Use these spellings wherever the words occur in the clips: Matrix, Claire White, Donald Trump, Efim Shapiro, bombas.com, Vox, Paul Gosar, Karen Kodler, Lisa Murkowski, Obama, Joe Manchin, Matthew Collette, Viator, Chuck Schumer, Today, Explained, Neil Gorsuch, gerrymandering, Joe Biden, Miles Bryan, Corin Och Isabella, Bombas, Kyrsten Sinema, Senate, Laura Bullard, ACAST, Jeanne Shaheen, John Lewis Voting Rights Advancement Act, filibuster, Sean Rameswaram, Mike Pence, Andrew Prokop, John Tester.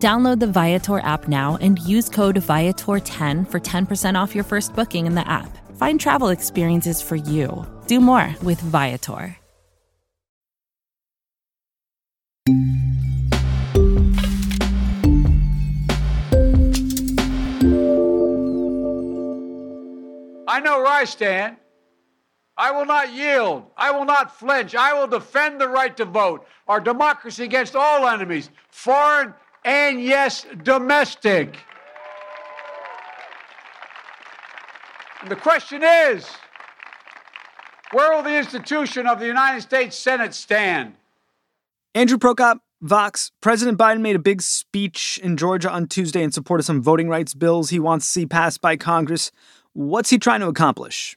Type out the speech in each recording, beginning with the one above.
Download the Viator app now and use code Viator10 for 10% off your first booking in the app. Find travel experiences for you. Do more with Viator. I know where I stand. I will not yield. I will not flinch. I will defend the right to vote, our democracy against all enemies, foreign and yes, domestic. And the question is, where will the institution of the United States Senate stand? Andrew Prokop, Vox. President Biden made a big speech in Georgia on Tuesday in support of some voting rights bills he wants to see passed by Congress. What's he trying to accomplish?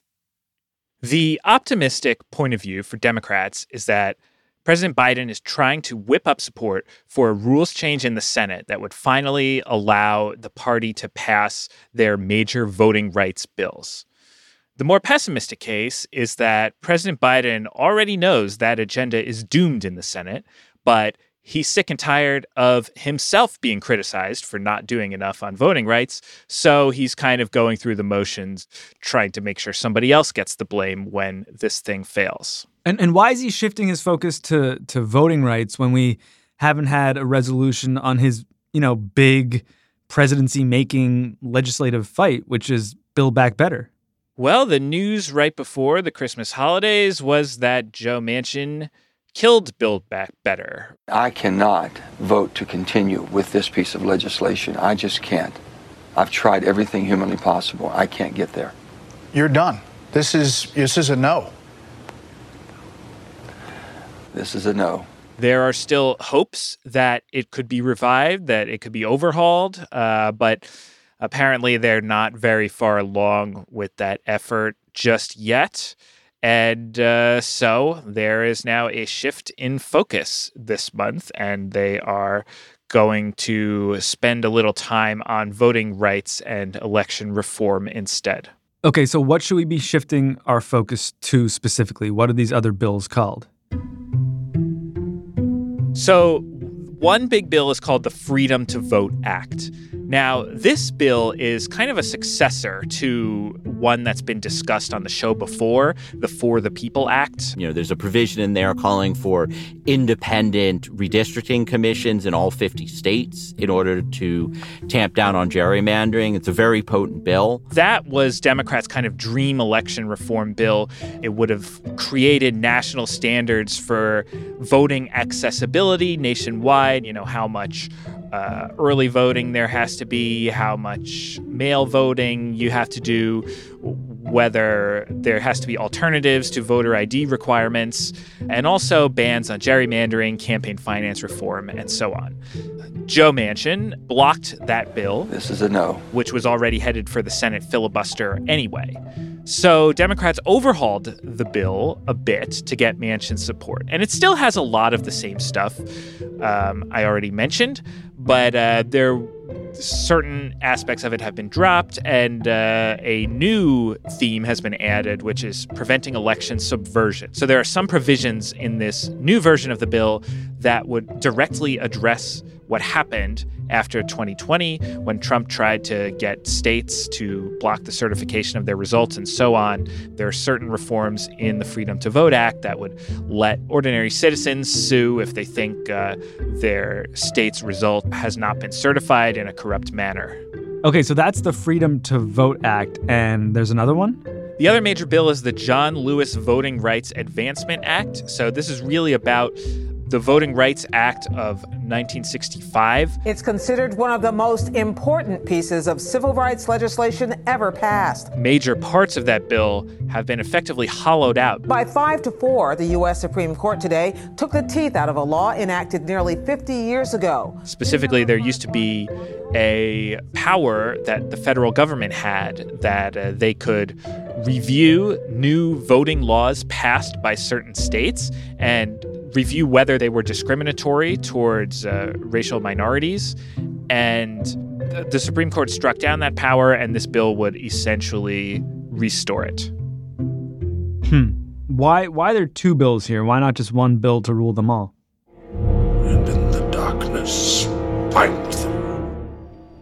The optimistic point of view for Democrats is that President Biden is trying to whip up support for a rules change in the Senate that would finally allow the party to pass their major voting rights bills. The more pessimistic case is that President Biden already knows that agenda is doomed in the Senate, but he's sick and tired of himself being criticized for not doing enough on voting rights, so he's kind of going through the motions, trying to make sure somebody else gets the blame when this thing fails. And why is he shifting his focus to voting rights when we haven't had a resolution on his, big presidency-making legislative fight, which is Build Back Better? Well, the news right before the Christmas holidays was that Joe Manchin killed Build Back Better. I cannot vote to continue with this piece of legislation. I just can't. I've tried everything humanly possible. I can't get there. You're done. This is a no. This is a no. There are still hopes that it could be revived, that it could be overhauled, but apparently they're not very far along with that effort just yet. And so there is now a shift in focus this month, and they are going to spend a little time on voting rights and election reform instead. Okay, so what should we be shifting our focus to specifically? What are these other bills called? So one big bill is called the Freedom to Vote Act. Now, this bill is kind of a successor to one that's been discussed on the show before, the For the People Act. There's a provision in there calling for independent redistricting commissions in all 50 states in order to tamp down on gerrymandering. It's a very potent bill. That was Democrats' kind of dream election reform bill. It would have created national standards for voting accessibility nationwide, how much early voting there has to be, how much mail voting you have to do, whether there has to be alternatives to voter ID requirements, and also bans on gerrymandering, campaign finance reform, and so on. Joe Manchin blocked that bill. This is a no. Which was already headed for the Senate filibuster anyway. So Democrats overhauled the bill a bit to get Manchin's support. And it still has a lot of the same stuff I already mentioned, but certain aspects of it have been dropped, and a new theme has been added, which is preventing election subversion. So there are some provisions in this new version of the bill that would directly address what happened after 2020 when Trump tried to get states to block the certification of their results and so on. There are certain reforms in the Freedom to Vote Act that would let ordinary citizens sue if they think their state's result has not been certified in a corrupt manner. Okay, so that's the Freedom to Vote Act. And there's another one? The other major bill is the John Lewis Voting Rights Advancement Act. So this is really about the Voting Rights Act of 1965. It's considered one of the most important pieces of civil rights legislation ever passed. Major parts of that bill have been effectively hollowed out. By 5-4, the U.S. Supreme Court today took the teeth out of a law enacted nearly 50 years ago. Specifically, there used to be a power that the federal government had that they could review new voting laws passed by certain states and review whether they were discriminatory towards racial minorities. And the Supreme Court struck down that power, and this bill would essentially restore it. Why are there two bills here? Why not just one bill to rule them all? And in the darkness, find them.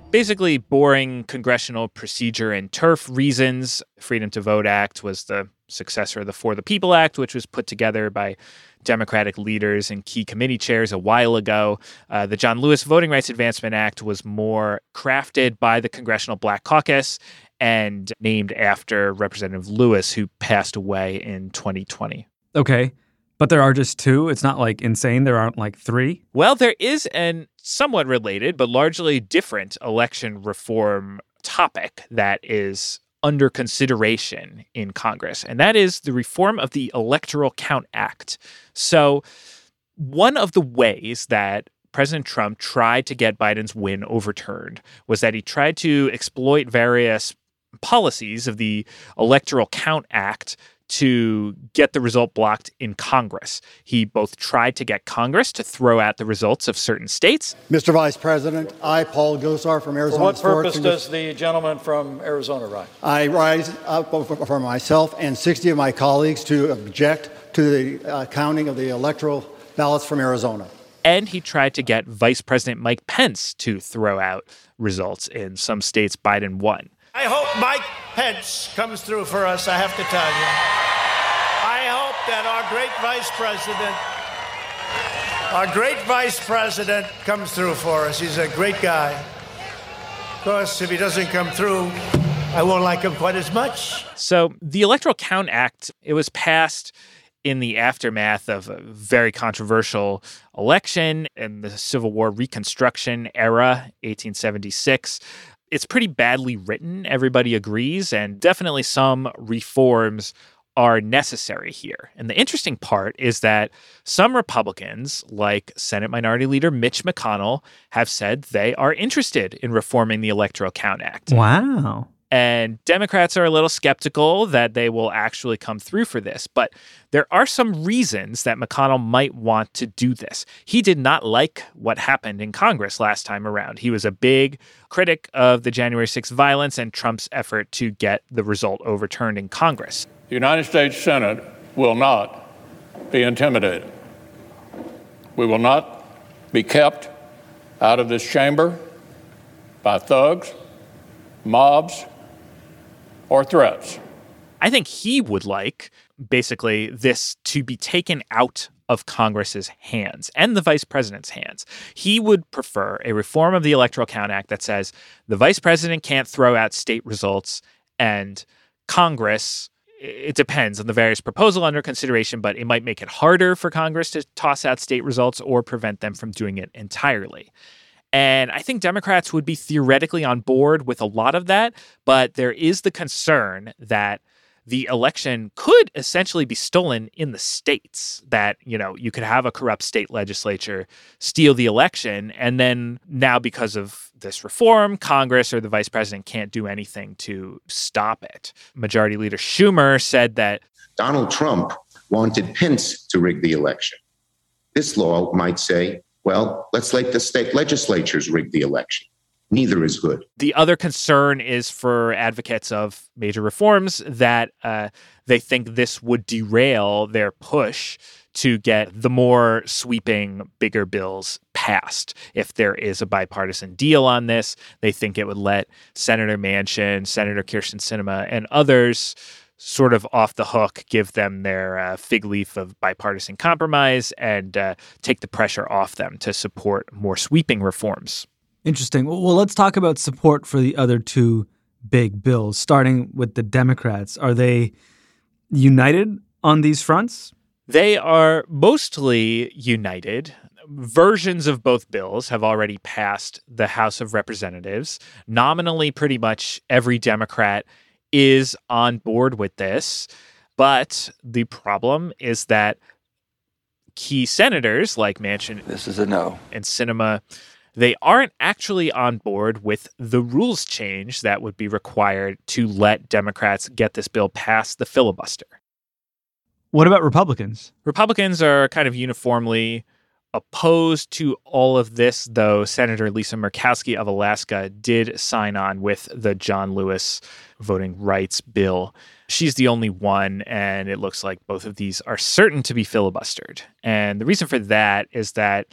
Basically, boring congressional procedure and turf reasons. Freedom to Vote Act was the successor of the For the People Act, which was put together by Democratic leaders and key committee chairs a while ago. The John Lewis Voting Rights Advancement Act was more crafted by the Congressional Black Caucus and named after Representative Lewis, who passed away in 2020. Okay. But there are just two? It's not, like, insane? There aren't, like, three? Well, there is an somewhat related but largely different election reform topic that is under consideration in Congress, and that is the reform of the Electoral Count Act. So one of the ways that President Trump tried to get Biden's win overturned was that he tried to exploit various policies of the Electoral Count Act to get the result blocked in Congress. He both tried to get Congress to throw out the results of certain states. Mr. Vice President, I, Paul Gosar from Arizona. For what purpose does the gentleman from Arizona rise? I rise up for myself and 60 of my colleagues to object to the counting of the electoral ballots from Arizona. And he tried to get Vice President Mike Pence to throw out results in some states Biden won. I hope Mike Pence comes through for us, I have to tell you. I hope that our great vice president comes through for us. He's a great guy. Of course, if he doesn't come through, I won't like him quite as much. So the Electoral Count Act, it was passed in the aftermath of a very controversial election in the Civil War Reconstruction era, 1876. It's pretty badly written, everybody agrees, and definitely some reforms are necessary here. And the interesting part is that some Republicans, like Senate Minority Leader Mitch McConnell, have said they are interested in reforming the Electoral Count Act. Wow. And Democrats are a little skeptical that they will actually come through for this. But there are some reasons that McConnell might want to do this. He did not like what happened in Congress last time around. He was a big critic of the January 6th violence and Trump's effort to get the result overturned in Congress. The United States Senate will not be intimidated. We will not be kept out of this chamber by thugs, mobs, or threats. I think he would like, basically, this to be taken out of Congress's hands and the vice president's hands. He would prefer a reform of the Electoral Count Act that says the vice president can't throw out state results and Congress, it depends on the various proposal under consideration, but it might make it harder for Congress to toss out state results or prevent them from doing it entirely. And I think Democrats would be theoretically on board with a lot of that, but there is the concern that the election could essentially be stolen in the states, that, you know, you could have a corrupt state legislature steal the election, and then now because of this reform, Congress or the vice president can't do anything to stop it. Majority Leader Schumer said that Donald Trump wanted Pence to rig the election. This law might say, well, let's let the state legislatures rig the election. Neither is good. The other concern is for advocates of major reforms that they think this would derail their push to get the more sweeping, bigger bills passed. passed if there is a bipartisan deal on this. They think it would let Senator Manchin, Senator Kyrsten Sinema, and others sort of off the hook, give them their fig leaf of bipartisan compromise and take the pressure off them to support more sweeping reforms. Interesting. Well, let's talk about support for the other two big bills, starting with the Democrats. Are they united on these fronts? They are mostly united. Versions of both bills have already passed the House of Representatives. Nominally, pretty much every Democrat is on board with this. But the problem is that key senators like Manchin and Sinema, they aren't actually on board with the rules change that would be required to let Democrats get this bill past the filibuster. What about Republicans? Republicans are kind of uniformly opposed to all of this, though. Senator Lisa Murkowski of Alaska did sign on with the John Lewis Voting Rights bill. She's the only one, and it looks like both of these are certain to be filibustered. And the reason for that is that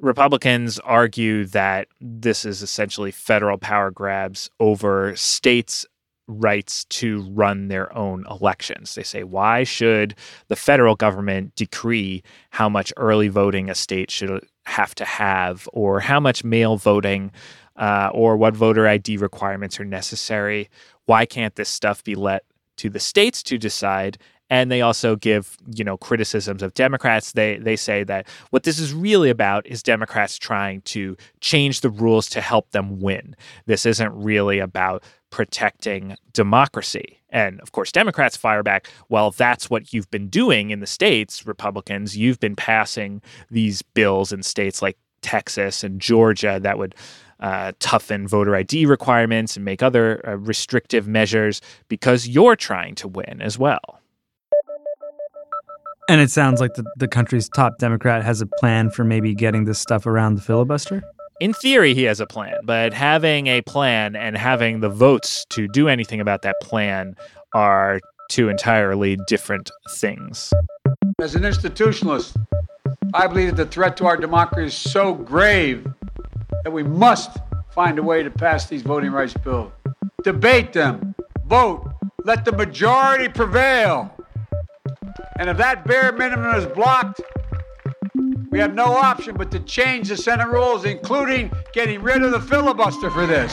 Republicans argue that this is essentially federal power grabs over states' rights to run their own elections. They say, why should the federal government decree how much early voting a state should have to have, or how much mail voting, or what voter ID requirements are necessary? Why can't this stuff be let to the states to decide? And they also give, criticisms of Democrats. They say that what this is really about is Democrats trying to change the rules to help them win. This isn't really about protecting democracy. And, of course, Democrats fire back, well, that's what you've been doing in the states, Republicans. You've been passing these bills in states like Texas and Georgia that would toughen voter ID requirements and make other restrictive measures because you're trying to win as well. And it sounds like the country's top Democrat has a plan for maybe getting this stuff around the filibuster? In theory, he has a plan, but having a plan and having the votes to do anything about that plan are two entirely different things. As an institutionalist, I believe that the threat to our democracy is so grave that we must find a way to pass these voting rights bills. Debate them. Vote. Let the majority prevail. And if that bare minimum is blocked, we have no option but to change the Senate rules, including getting rid of the filibuster for this.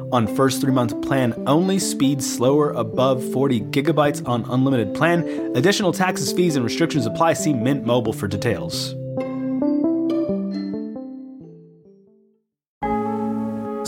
on first 3-month plan only. Speed slower above 40 gigabytes on unlimited plan. Additional taxes, fees, and restrictions apply. See Mint Mobile for details.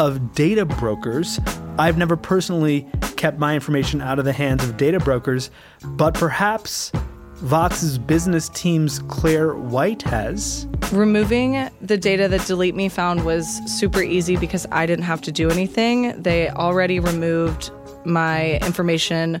of data brokers. I've never personally kept my information out of the hands of data brokers, but perhaps Vox's business team's Claire White has. Removing the data that Delete Me found was super easy because I didn't have to do anything. They already removed my information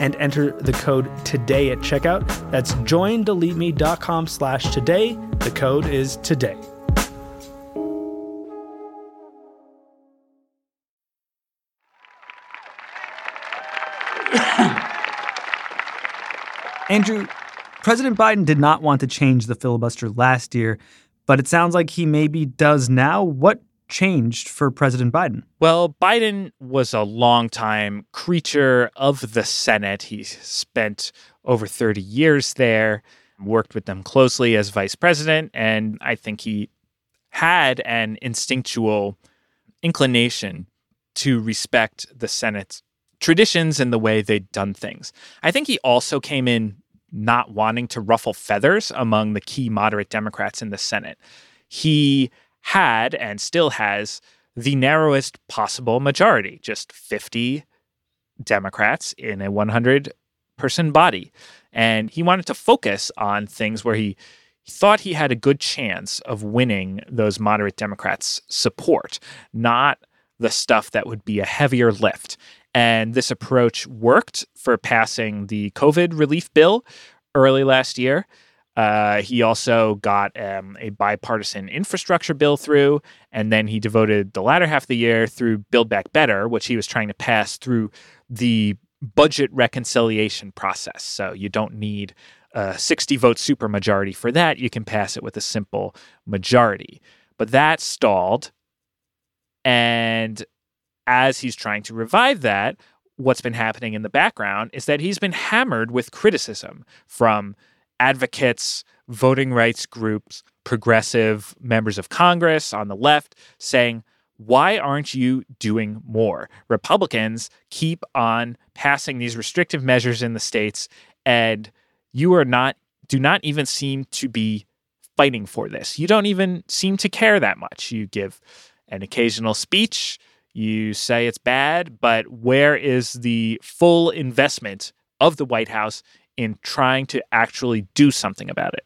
and enter the code today at checkout. That's joindeleteme.com/today. The code is today. Andrew, President Biden did not want to change the filibuster last year, but it sounds like he maybe does now. What changed for President Biden? Well, Biden was a longtime creature of the Senate. He spent over 30 years there, worked with them closely as vice president, and I think he had an instinctual inclination to respect the Senate's traditions and the way they'd done things. I think he also came in not wanting to ruffle feathers among the key moderate Democrats in the Senate. He had and still has the narrowest possible majority, just 50 Democrats in a 100-person body. And he wanted to focus on things where he thought he had a good chance of winning those moderate Democrats' support, not the stuff that would be a heavier lift. And this approach worked for passing the COVID relief bill early last year. He also got a bipartisan infrastructure bill through, and then he devoted the latter half of the year through Build Back Better, which he was trying to pass through the budget reconciliation process. So you don't need a 60-vote supermajority for that. You can pass it with a simple majority. But that stalled, and as he's trying to revive that, what's been happening in the background is that he's been hammered with criticism from advocates, voting rights groups, progressive members of Congress on the left saying, why aren't you doing more? Republicans keep on passing these restrictive measures in the states, and you are not, do not even seem to be fighting for this. You don't even seem to care that much. You give an occasional speech, you say it's bad, but where is the full investment of the White House in trying to actually do something about it?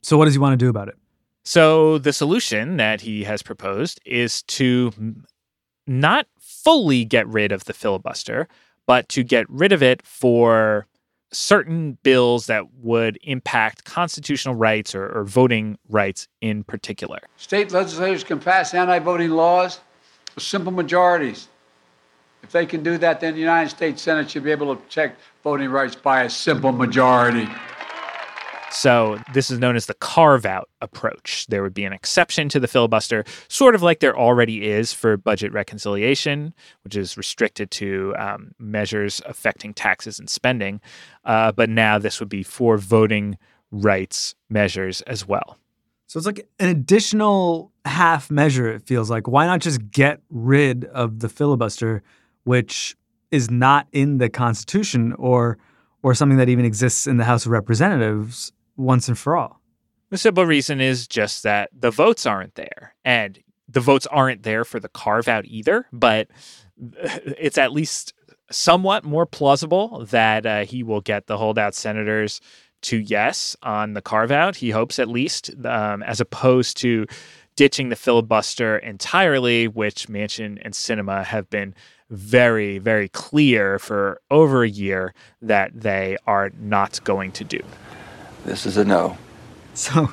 So what does he want to do about it? So the solution that he has proposed is to not fully get rid of the filibuster, but to get rid of it for certain bills that would impact constitutional rights or voting rights in particular. State legislators can pass anti-voting laws with simple majorities. If they can do that, then the United States Senate should be able to check voting rights by a simple majority. So this is known as the carve-out approach. There would be an exception to the filibuster, sort of like there already is for budget reconciliation, which is restricted to measures affecting taxes and spending. But now this would be for voting rights measures as well. So it's like an additional half measure, it feels like. Why not just get rid of the filibuster, which is not in the Constitution or something that even exists in the House of Representatives once and for all? The simple reason is just that the votes aren't there. And the votes aren't there for the carve-out either, but it's at least somewhat more plausible that he will get the holdout senators to yes on the carve-out, he hopes at least, as opposed to ditching the filibuster entirely, which Manchin and Sinema have been very, very clear for over a year that they are not going to do. This is a no. So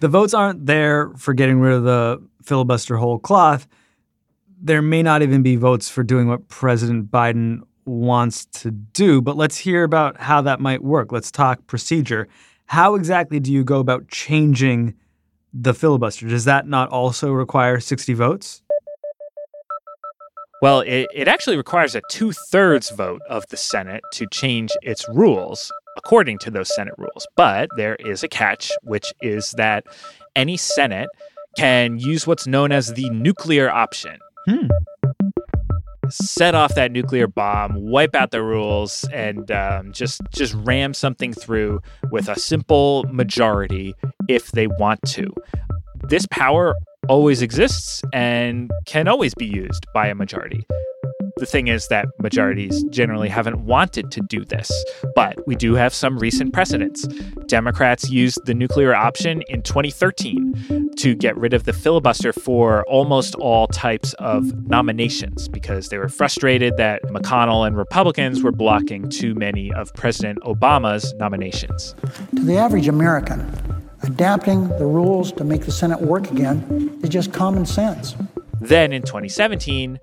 the votes aren't there for getting rid of the filibuster whole cloth. There may not even be votes for doing what President Biden wants to do, but let's hear about how that might work. Let's talk procedure. How exactly do you go about changing the filibuster? Does that not also require 60 votes? Well, it actually requires a 2/3 vote of the Senate to change its rules according to those Senate rules. But there is a catch, which is that any Senate can use what's known as the nuclear option. Set off that nuclear bomb, wipe out the rules, and just ram something through with a simple majority if they want to. This power always exists and can always be used by a majority. The thing is that majorities generally haven't wanted to do this, but we do have some recent precedents. Democrats used the nuclear option in 2013 to get rid of the filibuster for almost all types of nominations because they were frustrated that McConnell and Republicans were blocking too many of President Obama's nominations. To the average American, adapting the rules to make the Senate work again is just common sense. Then in 2017,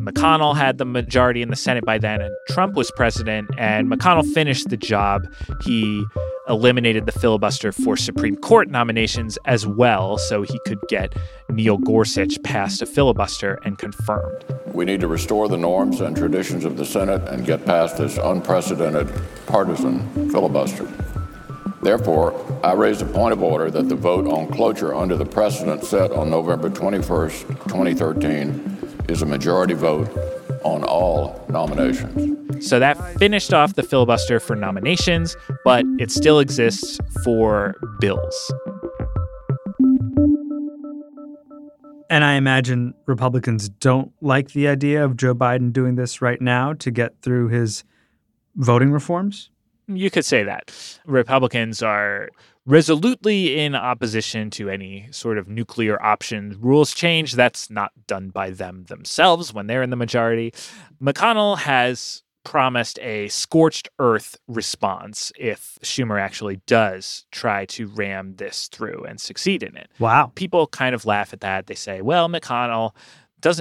McConnell had the majority in the Senate by then, and Trump was president, and McConnell finished the job. He eliminated the filibuster for Supreme Court nominations as well, so he could get Neil Gorsuch past a filibuster and confirmed. We need to restore the norms and traditions of the Senate and get past this unprecedented partisan filibuster. Therefore, I raise a point of order that the vote on cloture under the precedent set on November 21st, 2013, is a majority vote on all nominations. So that finished off the filibuster for nominations, but it still exists for bills. And I imagine Republicans don't like the idea of Joe Biden doing this right now to get through his voting reforms? You could say that. Republicans are resolutely in opposition to any sort of nuclear option rules change. That's not done by them themselves when they're in the majority. McConnell has promised a scorched earth response if Schumer actually does try to ram this through and succeed in it. Wow. People kind of laugh at that. They say, well, McConnell,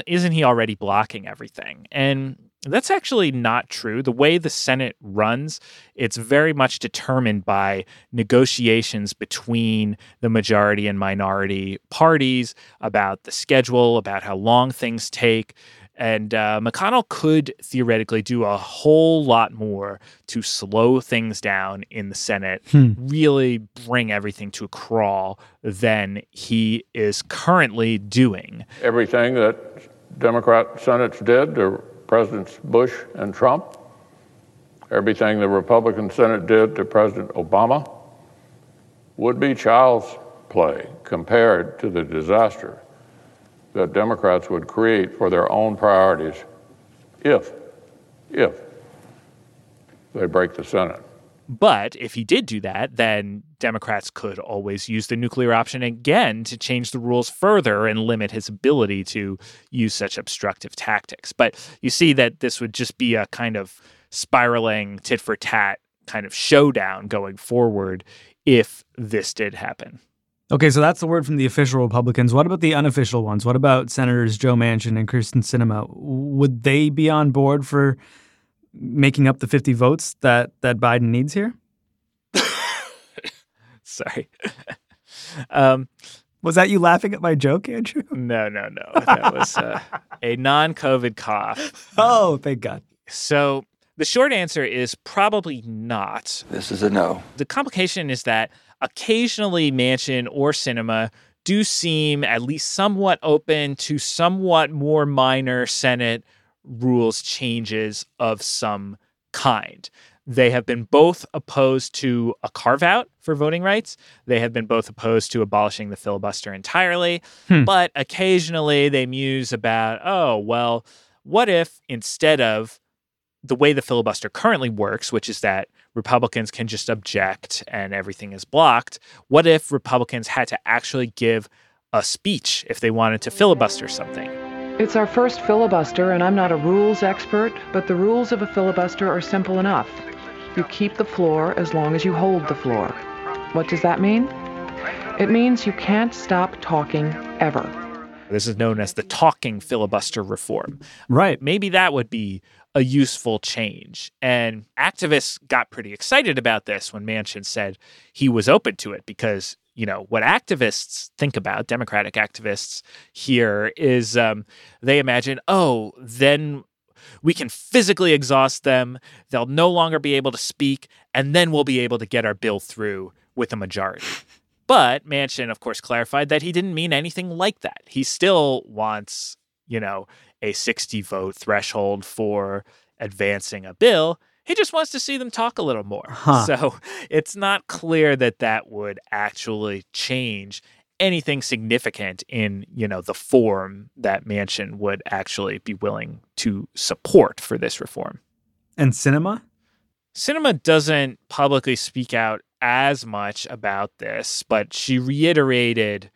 isn't he already blocking everything? And that's actually not true. The way the Senate runs, it's very much determined by negotiations between the majority and minority parties about the schedule, about how long things take. And McConnell could theoretically do a whole lot more to slow things down in the Senate, really bring everything to a crawl than he is currently doing. Everything that Democrat Senates did to Presidents Bush and Trump, everything the Republican Senate did to President Obama, would be child's play compared to the disaster that Democrats would create for their own priorities if they break the Senate. But if he did do that, then Democrats could always use the nuclear option again to change the rules further and limit his ability to use such obstructive tactics. But you see that this would just be a kind of spiraling tit-for-tat kind of showdown going forward if this did happen. Okay, so that's the word from the official Republicans. What about the unofficial ones? What about Senators Joe Manchin and Kyrsten Sinema? Would they be on board for making up the 50 votes that Biden needs here? Sorry. Was that you laughing at my joke, Andrew? No. That was a non-COVID cough. Oh, thank God. So the short answer is probably not. This is a no. The complication is that occasionally Manchin or Sinema do seem at least somewhat open to somewhat more minor Senate rules changes of some kind. They have been both opposed to a carve-out for voting rights. They have been both opposed to abolishing the filibuster entirely. But occasionally they muse about, oh, well, what if instead of the way the filibuster currently works, which is that Republicans can just object and everything is blocked, what if Republicans had to actually give a speech if they wanted to filibuster something? It's our first filibuster, and I'm not a rules expert, but the rules of a filibuster are simple enough. You keep the floor as long as you hold the floor. What does that mean? It means you can't stop talking ever. This is known as the talking filibuster reform. Right. Maybe that would be a useful change. And activists got pretty excited about this when Manchin said he was open to it because, you know, what activists think about, Democratic activists here, is they imagine, oh, then We can physically exhaust them. They'll no longer be able to speak. And then we'll be able to get our bill through with a majority. But Manchin, of course, clarified that he didn't mean anything like that. He still wants, you know, a 60-vote threshold for advancing a bill. He just wants to see them talk a little more. So it's not clear that that would actually change anything significant in, you know, the form that Manchin would actually be willing to support for this reform. And Sinema? Sinema doesn't publicly speak out as much about this, but she reiterated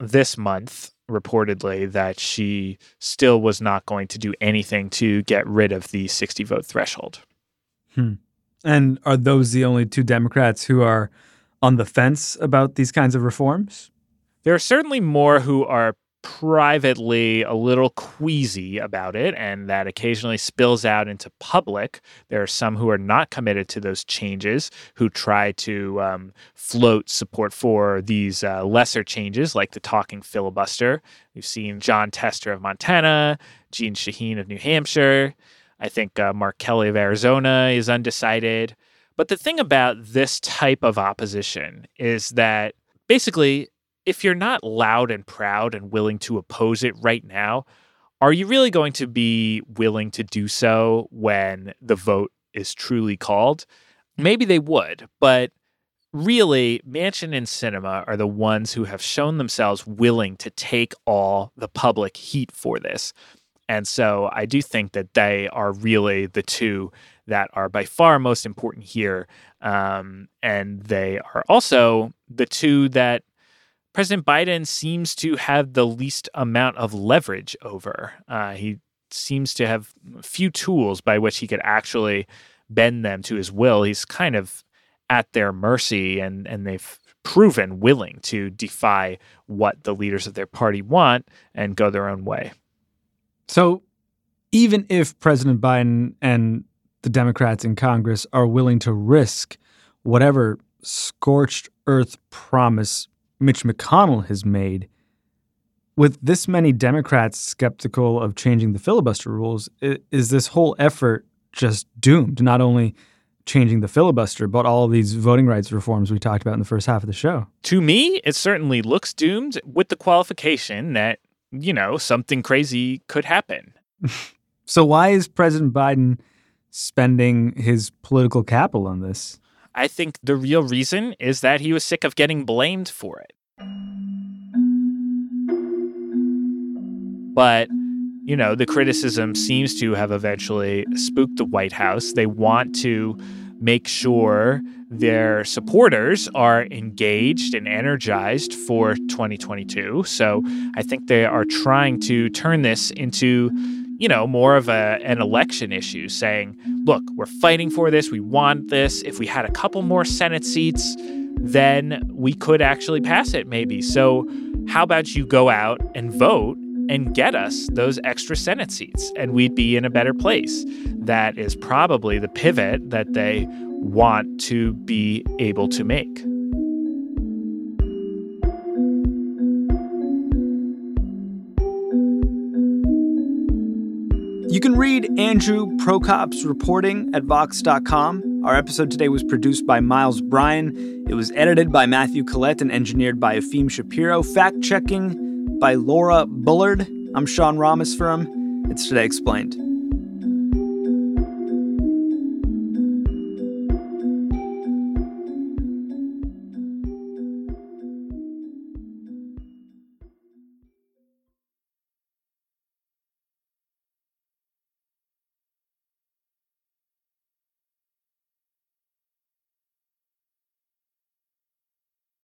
this month, reportedly, that she still was not going to do anything to get rid of the 60-vote threshold. And are those the only two Democrats who are on the fence about these kinds of reforms? There are certainly more who are privately a little queasy about it, and that occasionally spills out into public. There are some who are not committed to those changes, who try to float support for these lesser changes, like the talking filibuster. We've seen John Tester of Montana, Jeanne Shaheen of New Hampshire. I think Mark Kelly of Arizona is undecided. But the thing about this type of opposition is that basically, if you're not loud and proud and willing to oppose it right now, are you really going to be willing to do so when the vote is truly called? Maybe they would, but really, Manchin and Sinema are the ones who have shown themselves willing to take all the public heat for this. And so I do think that they are really the two that are by far most important here. And they are also the two that President Biden seems to have the least amount of leverage over. He seems to have few tools by which he could actually bend them to his will. He's kind of at their mercy, and they've proven willing to defy what the leaders of their party want and go their own way. So even if President Biden and the Democrats in Congress are willing to risk whatever scorched earth promise Mitch McConnell has made, with this many Democrats skeptical of changing the filibuster rules, is this whole effort just doomed? Not only changing the filibuster, but all these voting rights reforms we talked about in the first half of the show. To me, it certainly looks doomed, with the qualification that, you know, something crazy could happen. So why is President Biden spending his political capital on this? I think the real reason is that he was sick of getting blamed for it. But, you know, the criticism seems to have eventually spooked the White House. They want to make sure their supporters are engaged and energized for 2022. So I think they are trying to turn this into, you know, more of an election issue, saying, look, we're fighting for this. We want this. If we had a couple more Senate seats, then we could actually pass it maybe. So how about you go out and vote and get us those extra Senate seats, and we'd be in a better place. That is probably the pivot that they want to be able to make. You can read Andrew Prokop's reporting at Vox.com. Our episode today was produced by Miles Bryan. It was edited by Matthew Collette and engineered by Efim Shapiro. Fact-checking by Laura Bullard. I'm Sean Rameswaram. It's Today Explained.